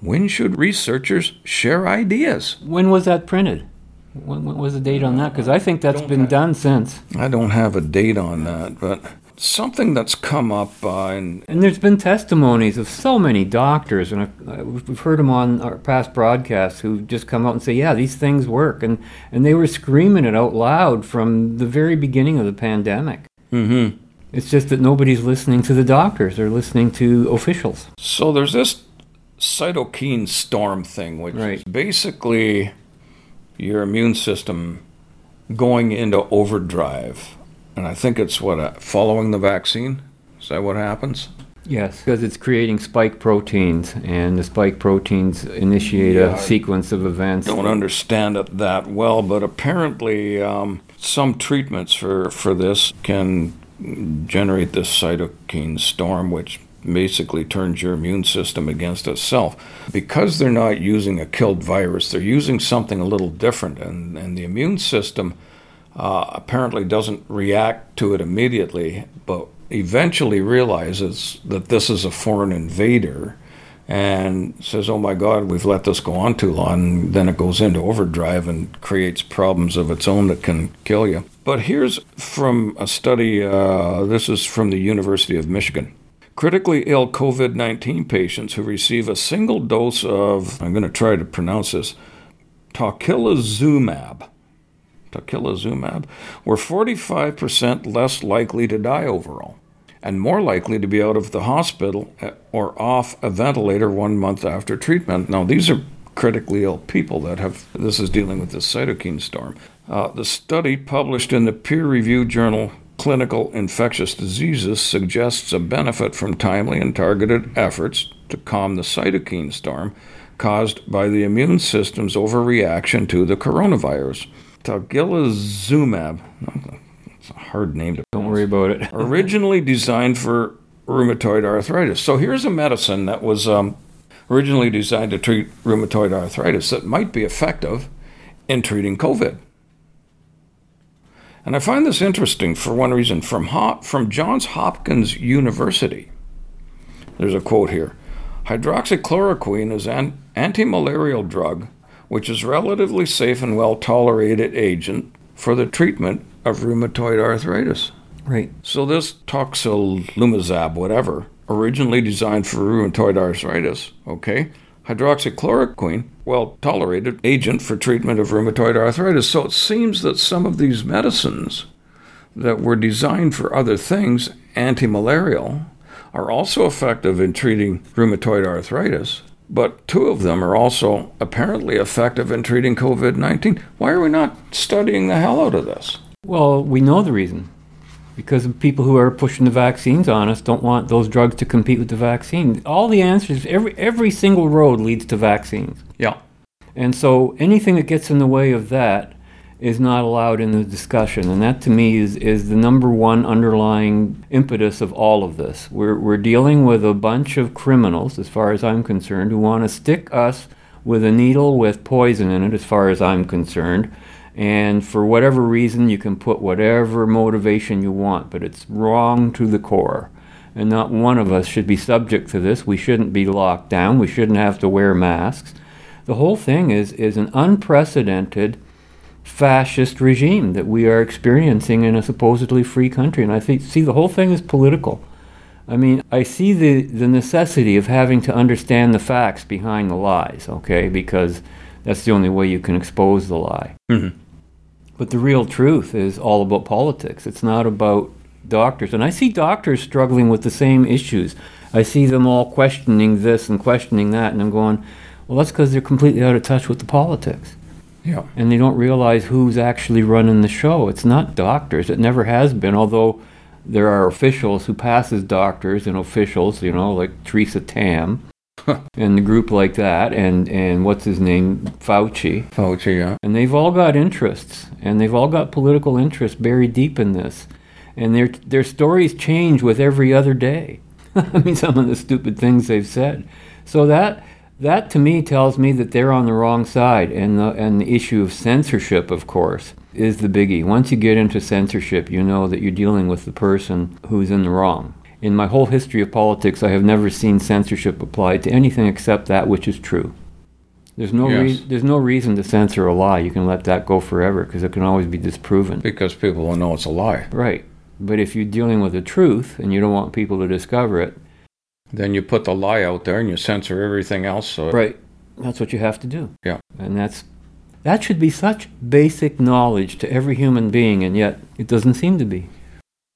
when should researchers share ideas? When was that printed? When, when was the date on that? Because I think that's been have, done since. I don't have a date on that, but something that's come up. Uh, in, and there's been testimonies of so many doctors, and I've, I've, we've heard them on our past broadcasts, who just come out and say, yeah, these things work. And, and they were screaming it out loud from the very beginning of the pandemic. Mm-hmm. It's just that nobody's listening to the doctors. They're listening to officials. So there's this cytokine storm thing, which right. is basically your immune system going into overdrive. And I think it's what, uh, following the vaccine? Is that what happens? Yes, because it's creating spike proteins, and the spike proteins initiate yeah, a sequence of events. I don't understand it that well, but apparently um, some treatments for, for this can generate this cytokine storm, which basically turns your immune system against itself. Because they're not using a killed virus, they're using something a little different, and, and the immune system uh, apparently doesn't react to it immediately, but eventually realizes that this is a foreign invader and says, oh my God, we've let this go on too long, and then it goes into overdrive and creates problems of its own that can kill you. But here's from a study, uh, this is from the University of Michigan. Critically ill COVID nineteen patients who receive a single dose of, I'm going to try to pronounce this, tocilizumab, tocilizumab, were forty-five percent less likely to die overall, and more likely to be out of the hospital or off a ventilator one month after treatment. Now, these are critically ill people that have, this is dealing with this cytokine storm. Uh, the study published in the peer-reviewed journal Clinical Infectious Diseases suggests a benefit from timely and targeted efforts to calm the cytokine storm caused by the immune system's overreaction to the coronavirus. Tocilizumab, it's a hard name to pronounce. Don't worry about it. Originally designed for rheumatoid arthritis. So here's a medicine that was um, originally designed to treat rheumatoid arthritis that might be effective in treating COVID. And I find this interesting for one reason. From Ho- from Johns Hopkins University, there's a quote here. Hydroxychloroquine is an antimalarial drug, which is relatively safe and well-tolerated agent for the treatment of rheumatoid arthritis. Right. So this tocilizumab, whatever, originally designed for rheumatoid arthritis, okay, hydroxychloroquine, well-tolerated agent for treatment of rheumatoid arthritis. So it seems that some of these medicines that were designed for other things, antimalarial, are also effective in treating rheumatoid arthritis, but two of them are also apparently effective in treating COVID nineteen. Why are we not studying the hell out of this? Well, we know the reason. Because people who are pushing the vaccines on us don't want those drugs to compete with the vaccine. All the answers, every every single road leads to vaccines. Yeah. And so anything that gets in the way of that is not allowed in the discussion. And that, to me, is, is the number one underlying impetus of all of this. We're, we're dealing with a bunch of criminals, as far as I'm concerned, who want to stick us with a needle with poison in it, as far as I'm concerned. And for whatever reason, you can put whatever motivation you want, but it's wrong to the core. And not one of us should be subject to this. We shouldn't be locked down. We shouldn't have to wear masks. The whole thing is is an unprecedented fascist regime that we are experiencing in a supposedly free country. And I think, see, the whole thing is political. I mean, I see the, the necessity of having to understand the facts behind the lies, okay, because that's the only way you can expose the lie. Mm-hmm. But the real truth is all about politics. It's not about doctors. And I see doctors struggling with the same issues. I see them all questioning this and questioning that, and I'm going, well, that's because they're completely out of touch with the politics. Yeah. And they don't realize who's actually running the show. It's not doctors. It never has been, although there are officials who pass as doctors and officials, you know, like Teresa Tam and the group like that, and, and what's his name, Fauci. Fauci, yeah. And they've all got interests, and they've all got political interests buried deep in this. And their their stories change with every other day. I mean, some of the stupid things they've said. So that... That, to me, tells me that they're on the wrong side, and the, and the issue of censorship, of course, is the biggie. Once you get into censorship, you know that you're dealing with the person who's in the wrong. In my whole history of politics, I have never seen censorship applied to anything except that which is true. There's no yes. re- there's no reason to censor a lie. You can let that go forever, because it can always be disproven. Because people will know it's a lie. Right. But if you're dealing with the truth, and you don't want people to discover it, then you put the lie out there and you censor everything else. So right. That's what you have to do. Yeah. And that's that should be such basic knowledge to every human being, and yet it doesn't seem to be.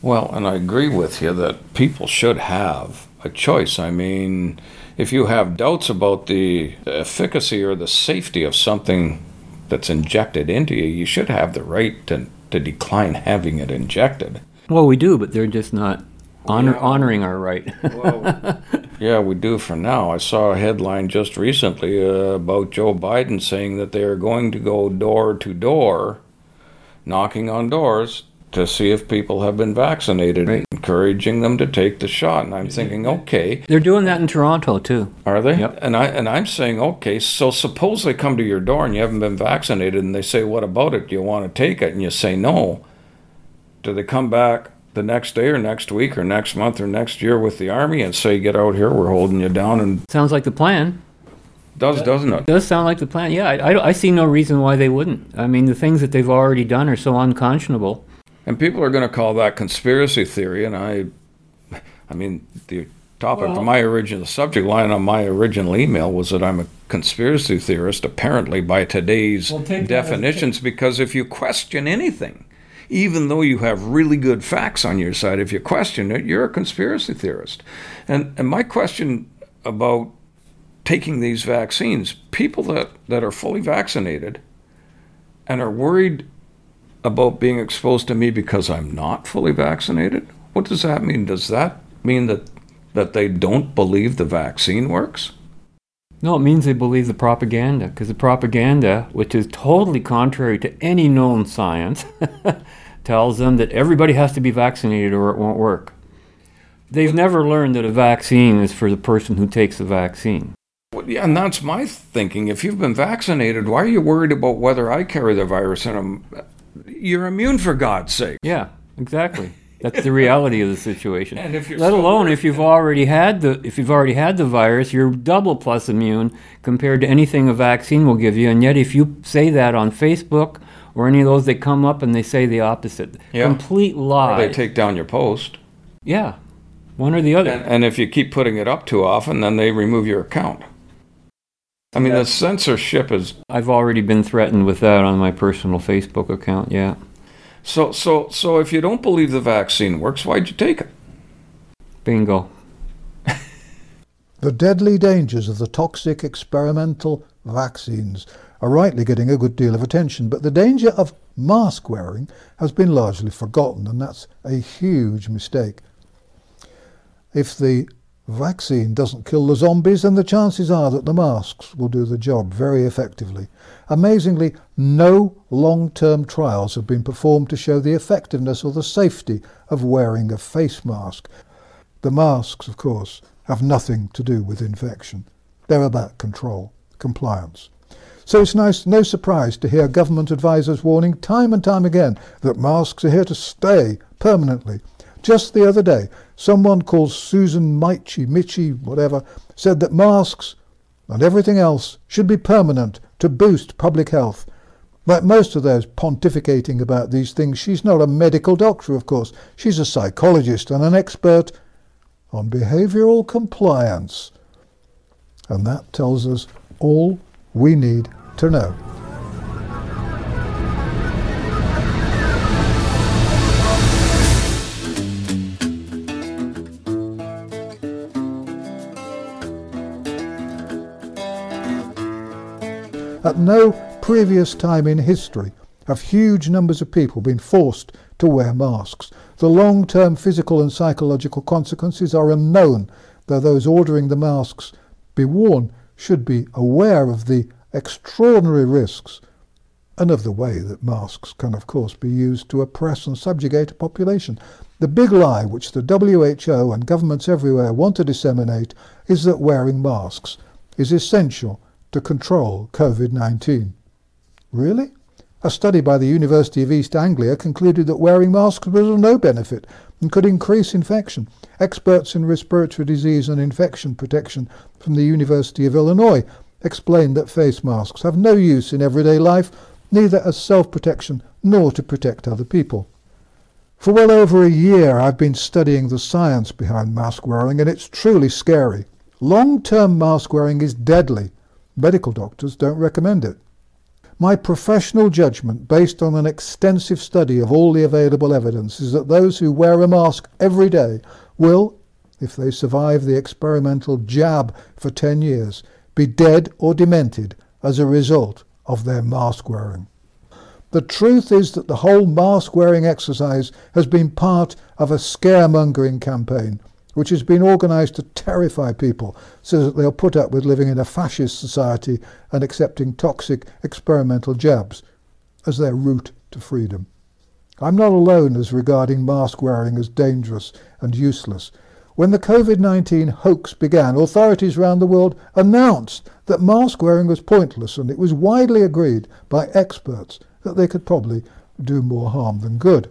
Well, and I agree with you that people should have a choice. I mean, if you have doubts about the efficacy or the safety of something that's injected into you, you should have the right to, to decline having it injected. Well, we do, but they're just not... Honor, yeah. Honoring our right. Well, yeah, we do for now. I saw a headline just recently uh, about Joe Biden saying that they are going to go door to door, knocking on doors to see if people have been vaccinated, right. Encouraging them to take the shot. And I'm thinking, okay. They're doing that in Toronto, too. Are they? Yep. And, I, and I'm saying, okay, so suppose they come to your door and you haven't been vaccinated, and they say, what about it? Do you want to take it? And you say no. Do they come back the next day or next week or next month or next year with the army and say, get out here, we're holding you down? And sounds like the plan. Does, doesn't it? Does sound like the plan. Yeah, I, I, I see no reason why they wouldn't. I mean, the things that they've already done are so unconscionable. And people are going to call that conspiracy theory, and I, I mean, the topic well, of my original subject line on my original email was that I'm a conspiracy theorist, apparently, by today's well, definitions, as, because if you question anything, even though you have really good facts on your side, if you question it, you're a conspiracy theorist. And and my question about taking these vaccines, people that, that are fully vaccinated and are worried about being exposed to me because I'm not fully vaccinated, what does that mean? Does that mean that, that they don't believe the vaccine works? No, it means they believe the propaganda, because the propaganda, which is totally contrary to any known science, tells them that everybody has to be vaccinated or it won't work. They've never learned that a vaccine is for the person who takes the vaccine. Well, yeah, and that's my thinking. If you've been vaccinated, why are you worried about whether I carry the virus? And I'm, you're immune, for God's sake. Yeah, exactly. That's the reality of the situation. And if you're Let alone worried, if you've yeah. already had the if you've already had the virus, you're double plus immune compared to anything a vaccine will give you. And yet, if you say that on Facebook or any of those, they come up and they say the opposite. Yeah. Complete lie. Or they take down your post. Yeah, one or the other. And, and if you keep putting it up too often, then they remove your account. I mean, That's, the censorship is. I've already been threatened with that on my personal Facebook account. Yeah. So so so if you don't believe the vaccine works, why'd you take it? Bingo. The deadly dangers of the toxic experimental vaccines are rightly getting a good deal of attention, but the danger of mask wearing has been largely forgotten, and that's a huge mistake. If the vaccine doesn't kill the zombies, then the chances are that the masks will do the job very effectively. Amazingly, no long-term trials have been performed to show the effectiveness or the safety of wearing a face mask. The masks, of course, have nothing to do with infection. They're about control, compliance. So it's nice, no surprise to hear government advisers warning time and time again that masks are here to stay permanently. Just the other day, someone called Susan Michie, Michie, whatever, said that masks and everything else should be permanent to boost public health. Like most of those pontificating about these things, she's not a medical doctor, of course. She's a psychologist and an expert on behavioural compliance. And that tells us all we need to know. At no previous time in history have huge numbers of people been forced to wear masks. The long-term physical and psychological consequences are unknown, though those ordering the masks be worn should be aware of the extraordinary risks and of the way that masks can, of course, be used to oppress and subjugate a population. The big lie which the W H O and governments everywhere want to disseminate is that wearing masks is essential to control COVID nineteen. Really? A study by the University of East Anglia concluded that wearing masks was of no benefit and could increase infection. Experts in respiratory disease and infection protection from the University of Illinois explained that face masks have no use in everyday life, neither as self-protection nor to protect other people. For well over a year I've been studying the science behind mask wearing, and it's truly scary. Long-term mask wearing is deadly. Medical doctors don't recommend it. My professional judgment, based on an extensive study of all the available evidence, is that those who wear a mask every day will, if they survive the experimental jab for ten years, be dead or demented as a result of their mask wearing. The truth is that the whole mask wearing exercise has been part of a scaremongering campaign, which has been organised to terrify people so that they'll put up with living in a fascist society and accepting toxic experimental jabs as their route to freedom. I'm not alone as regarding mask wearing as dangerous and useless. When the COVID nineteen hoax began, authorities around the world announced that mask wearing was pointless, and it was widely agreed by experts that they could probably do more harm than good.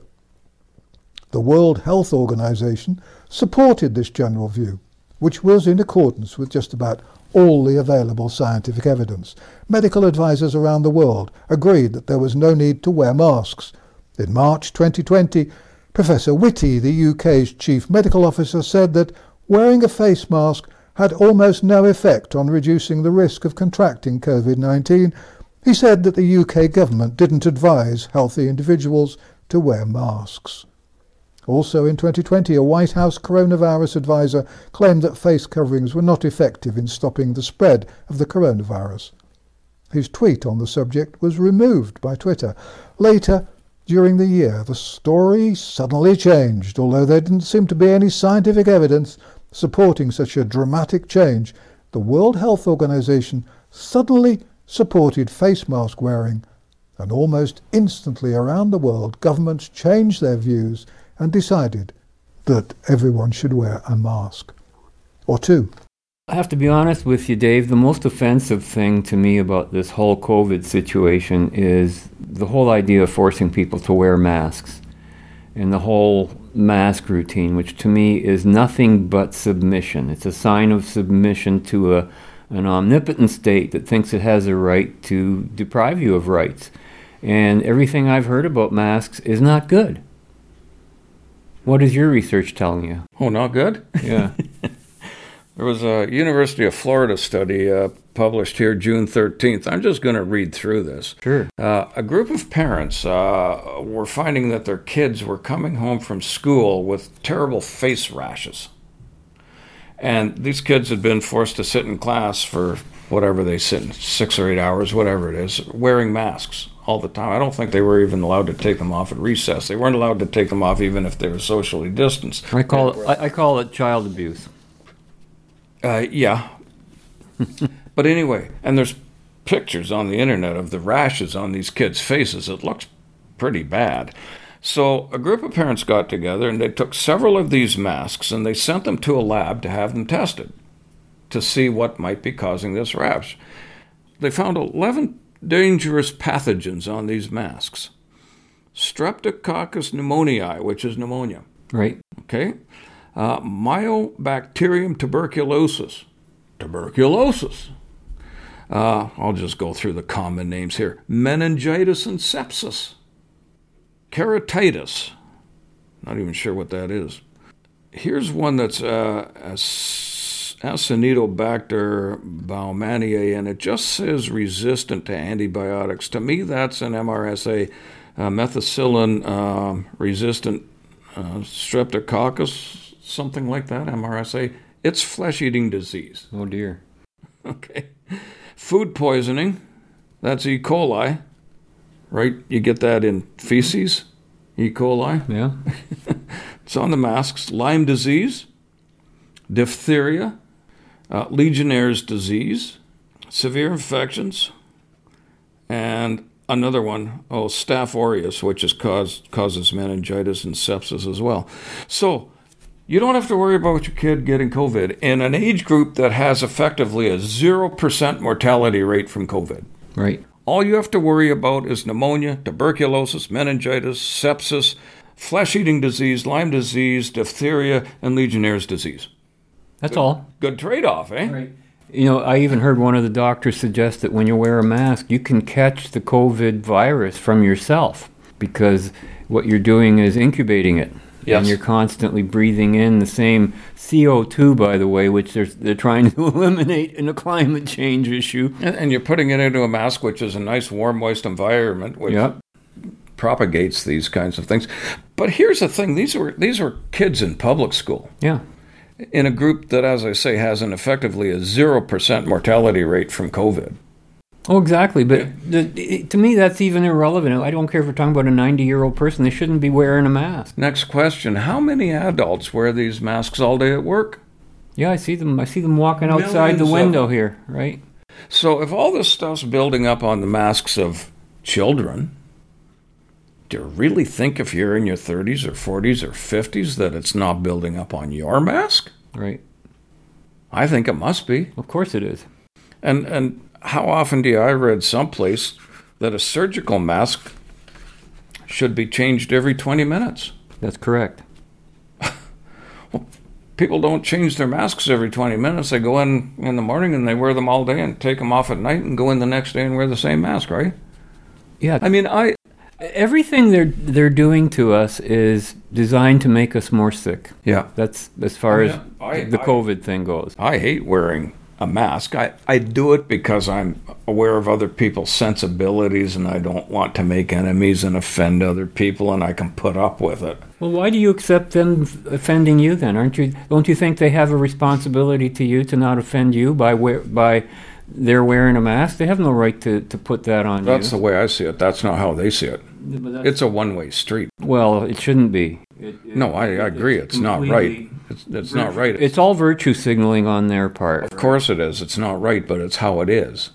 The World Health Organization supported this general view, which was in accordance with just about all the available scientific evidence. Medical advisors around the world agreed that there was no need to wear masks. In March twenty twenty, Professor Whitty, the U K's chief medical officer, said that wearing a face mask had almost no effect on reducing the risk of contracting COVID nineteen. He said that the U K government didn't advise healthy individuals to wear masks. Also in twenty twenty, a White House coronavirus advisor claimed that face coverings were not effective in stopping the spread of the coronavirus. His tweet on the subject was removed by Twitter. Later during the year, the story suddenly changed, although there didn't seem to be any scientific evidence supporting such a dramatic change. The World Health Organization suddenly supported face mask wearing, and almost instantly around the world, governments changed their views and decided that everyone should wear a mask, or two. I have to be honest with you, Dave. The most offensive thing to me about this whole COVID situation is the whole idea of forcing people to wear masks and the whole mask routine, which to me is nothing but submission. It's a sign of submission to a, an omnipotent state that thinks it has a right to deprive you of rights. And everything I've heard about masks is not good. What is your research telling you? Oh, not good? Yeah. There was a University of Florida study uh, published here June thirteenth. I'm just going to read through this. Sure. Uh, a group of parents uh, were finding that their kids were coming home from school with terrible face rashes. And these kids had been forced to sit in class for whatever they sit, six or eight hours, whatever it is, wearing masks all the time. I don't think they were even allowed to take them off at recess. They weren't allowed to take them off even if they were socially distanced. I call it, I call it child abuse. Uh, yeah. But anyway, and there's pictures on the internet of the rashes on these kids' faces. It looks pretty bad. So a group of parents got together and they took several of these masks and they sent them to a lab to have them tested to see what might be causing this rash. They found eleven dangerous pathogens on these masks. Streptococcus pneumoniae, which is pneumonia. Right. Okay. Uh, myobacterium tuberculosis. Tuberculosis. Uh, I'll just go through the common names here. Meningitis and sepsis. Keratitis. Not even sure what that is. Here's one that's uh, Acinetobacter baumannii, and it just says resistant to antibiotics. To me, that's an M R S A, uh, methicillin uh, resistant uh, streptococcus, something like that, M R S A. It's flesh-eating disease. Oh, dear. Okay. Food poisoning, that's E. coli, right? You get that in feces, E. coli. Yeah. It's on the masks. Lyme disease, diphtheria, uh, Legionnaire's disease, severe infections, and another one, oh, Staph aureus, which is caused, causes meningitis and sepsis as well. So you don't have to worry about your kid getting COVID in an age group that has effectively a zero percent mortality rate from COVID. Right. All you have to worry about is pneumonia, tuberculosis, meningitis, sepsis, flesh-eating disease, Lyme disease, diphtheria, and Legionnaire's disease. That's good, all. Good trade-off, eh? Right. You know, I even heard one of the doctors suggest that when you wear a mask, you can catch the COVID virus from yourself because what you're doing is incubating it. Yes. And you're constantly breathing in the same C O two, by the way, which they're, they're trying to eliminate in a climate change issue. And, and you're putting it into a mask, which is a nice, warm, moist environment, which yep. propagates these kinds of things. But here's the thing. These were, these were kids in public school. Yeah. In a group that, as I say, has an effectively a zero percent mortality rate from COVID. Oh, exactly. But the, to me, that's even irrelevant. I don't care if we're talking about a ninety-year-old person. They shouldn't be wearing a mask. Next question. How many adults wear these masks all day at work? Yeah, I see them. I see them walking outside Millions the window of... here, right? So if all this stuff's building up on the masks of children, do you really think if you're in your thirties or forties or fifties that it's not building up on your mask? Right. I think it must be. Of course it is. And and... How often do you, I read someplace that a surgical mask should be changed every twenty minutes? That's correct. Well, people don't change their masks every twenty minutes. They go in in the morning and they wear them all day and take them off at night and go in the next day and wear the same mask, right? Yeah. I mean, I... Everything they're they're doing to us is designed to make us more sick. Yeah. That's as far yeah, as I, the I, COVID I, thing goes. I hate wearing a mask. I, I do it because I'm aware of other people's sensibilities and I don't want to make enemies and offend other people, and I can put up with it. Well, why do you accept them offending you then? Aren't you? Don't you think they have a responsibility to you to not offend you by wear, by their wearing a mask? They have no right to, to put that on that's you. That's the way I see it. That's not how they see it. It's a one-way street. Well, it shouldn't be. It, it, no, I, I agree. It's, it's not right. It's, it's not right. It's, it's all virtue signaling on their part. Of course it is. It's not right, but it's how it is.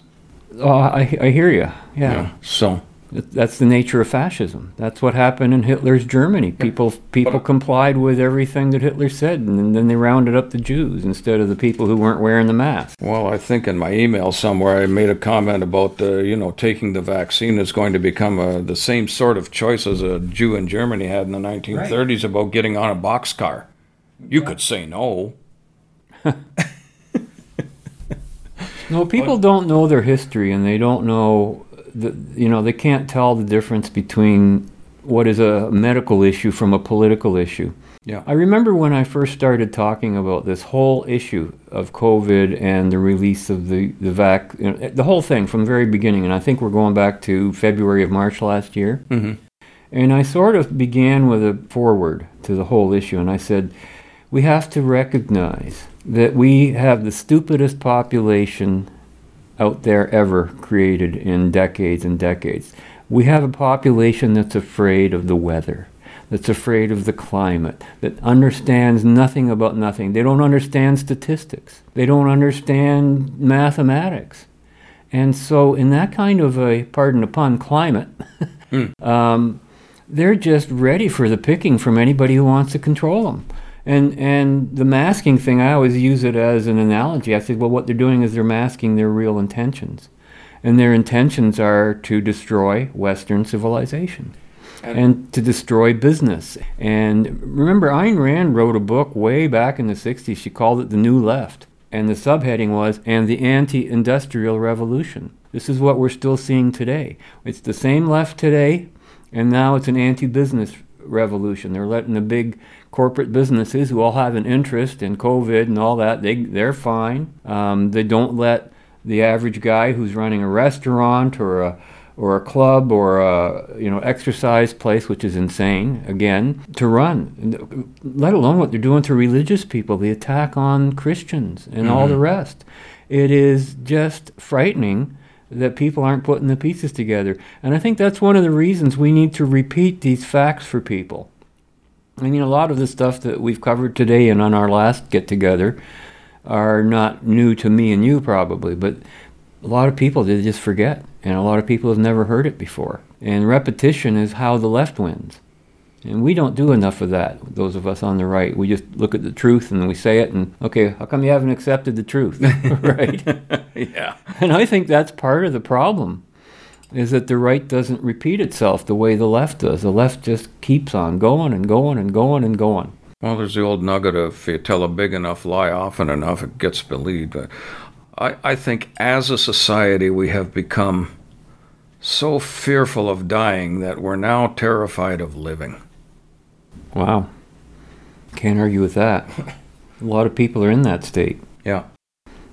Oh, I, I hear you. Yeah. yeah. So that's the nature of fascism. That's what happened in Hitler's Germany. People people complied with everything that Hitler said, and then they rounded up the Jews instead of the people who weren't wearing the mask. Well, I think in my email somewhere I made a comment about the, you know, taking the vaccine is going to become a, the same sort of choice as a Jew in Germany had in the nineteen thirties right. about getting on a boxcar. You yeah. could say no. No, people but, don't know their history, and they don't know. The, you know, they can't tell the difference between what is a medical issue from a political issue. Yeah. I remember when I first started talking about this whole issue of COVID and the release of the, the vac, you know, the whole thing from the very beginning, and I think we're going back to February of March last year. Mm-hmm. And I sort of began with a foreword to the whole issue, and I said, we have to recognize that we have the stupidest population out there ever created in decades and decades. We have a population that's afraid of the weather. that's afraid of the climate, that understands nothing about nothing. They don't understand statistics. They don't understand mathematics. And so in that kind of a, pardon the pun, climate, mm. um, they're just ready for the picking from anybody who wants to control them. And and the masking thing, I always use it as an analogy. I said, well, what they're doing is they're masking their real intentions. And their intentions are to destroy Western civilization and, and to destroy business. And remember, Ayn Rand wrote a book way back in the sixties. She called it The New Left. And the subheading was, and the anti-industrial revolution. This is what we're still seeing today. It's the same left today, and now it's an anti-business revolution. They're letting the big corporate businesses who all have an interest in COVID and all that, they, they're fine. Um, they don't let the average guy who's running a restaurant or a or a club or a you know exercise place, which is insane, again, to run, let alone what they're doing to religious people, the attack on Christians and mm-hmm. all the rest. It is just frightening that people aren't putting the pieces together. And I think that's one of the reasons we need to repeat these facts for people. I mean, a lot of the stuff that we've covered today and on our last get-together are not new to me and you probably, but a lot of people, they just forget. And a lot of people have never heard it before. And repetition is how the left wins. And we don't do enough of that, those of us on the right. We just look at the truth and we say it and, okay, how come you haven't accepted the truth, right? Yeah. And I think that's part of the problem, is that the right doesn't repeat itself the way the left does. The left just keeps on going and going and going and going. Well, there's the old nugget of, if you tell a big enough lie often enough, it gets believed. I, I think as a society we have become so fearful of dying that we're now terrified of living. Wow. Can't argue with that. A lot of people are in that state. Yeah.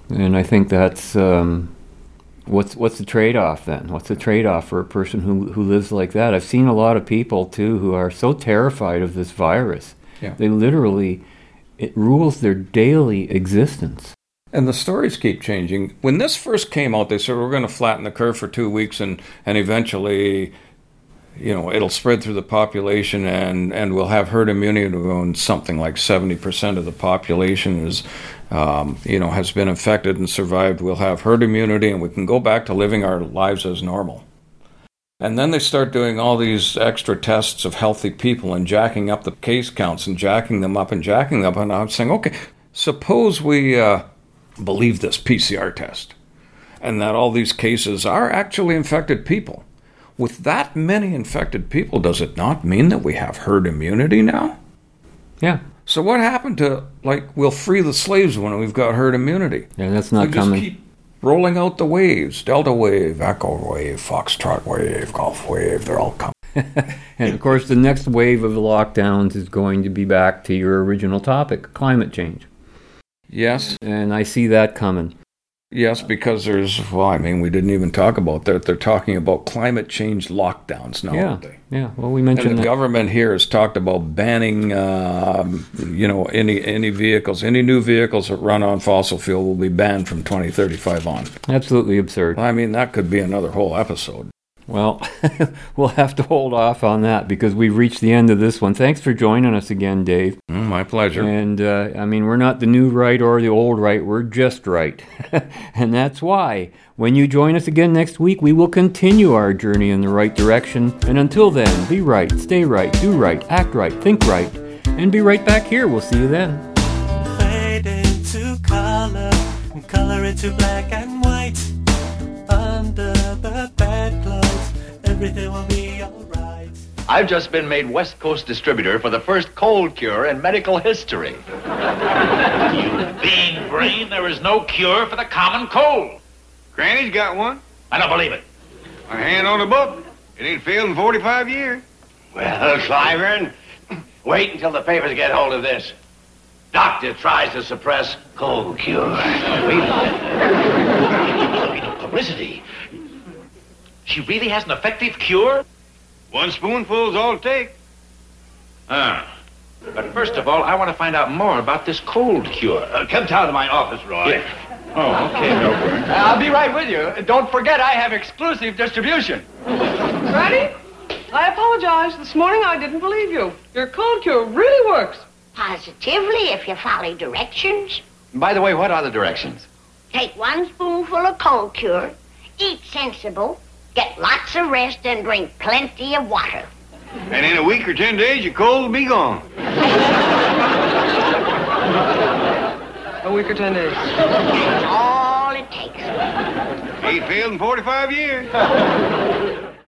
And I think that's, um, what's what's the trade-off then? What's the trade-off for a person who, who lives like that? I've seen a lot of people, too, who are so terrified of this virus. Yeah. They literally, it rules their daily existence. And the stories keep changing. When this first came out, they said, we're going to flatten the curve for two weeks and, and eventually, you know, it'll spread through the population and, and we'll have herd immunity when something like seventy percent of the population is, um, you know, has been infected and survived. We'll have herd immunity and we can go back to living our lives as normal. And then they start doing all these extra tests of healthy people and jacking up the case counts and jacking them up and jacking them up. And I'm saying, okay, suppose we... Uh, believe this P C R test and that all these cases are actually infected people. With that many infected people, does it not mean that we have herd immunity now? Yeah. So what happened to, like, we'll free the slaves when we've got herd immunity? Yeah, that's not we coming. Just keep rolling out the waves, delta wave, echo wave, foxtrot wave, golf wave, they're all coming. And of course the next wave of lockdowns is going to be back to your original topic, climate change. Yes. And I see that coming. Yes, because there's, well, I mean, we didn't even talk about that. They're talking about climate change lockdowns now, yeah, aren't they? Yeah, well, we mentioned and the that. Government here has talked about banning, uh, you know, any any vehicles, any new vehicles that run on fossil fuel will be banned from twenty thirty-five on. Absolutely absurd. I mean, that could be another whole episode. Well, we'll have to hold off on that because we've reached the end of this one. Thanks for joining us again, Dave. Mm, my pleasure. And, uh, I mean, we're not the new right or the old right. We're just right. And that's why when you join us again next week, we will continue our journey in the right direction. And until then, be right, stay right, do right, act right, think right, and be right back here. We'll see you then. Fade into color and color into black and white. Under the bedclothes, everything will be alright. I've just been made West Coast distributor for the first cold cure in medical history. You bean brain, there is no cure for the common cold. Granny's got one. I don't believe it. My hand on the book. It ain't failed in forty-five years. Well, Clyburn, wait until the papers get hold of this. Doctor tries to suppress cold cure. Publicity. She really has an effective cure? One spoonful's all it takes. Ah. But first of all, I want to find out more about this cold cure. Uh, come down to my office, Roy. Yeah. Oh, okay. No worries. I'll be right with you. Don't forget I have exclusive distribution. Ready? I apologize. This morning I didn't believe you. Your cold cure really works. Positively, if you follow directions. By the way, what are the directions? Take one spoonful of cold cure, eat sensible, get lots of rest, and drink plenty of water. And in a week or ten days, your cold will be gone. A week or ten days. That's all it takes. Ain't failed in forty-five years.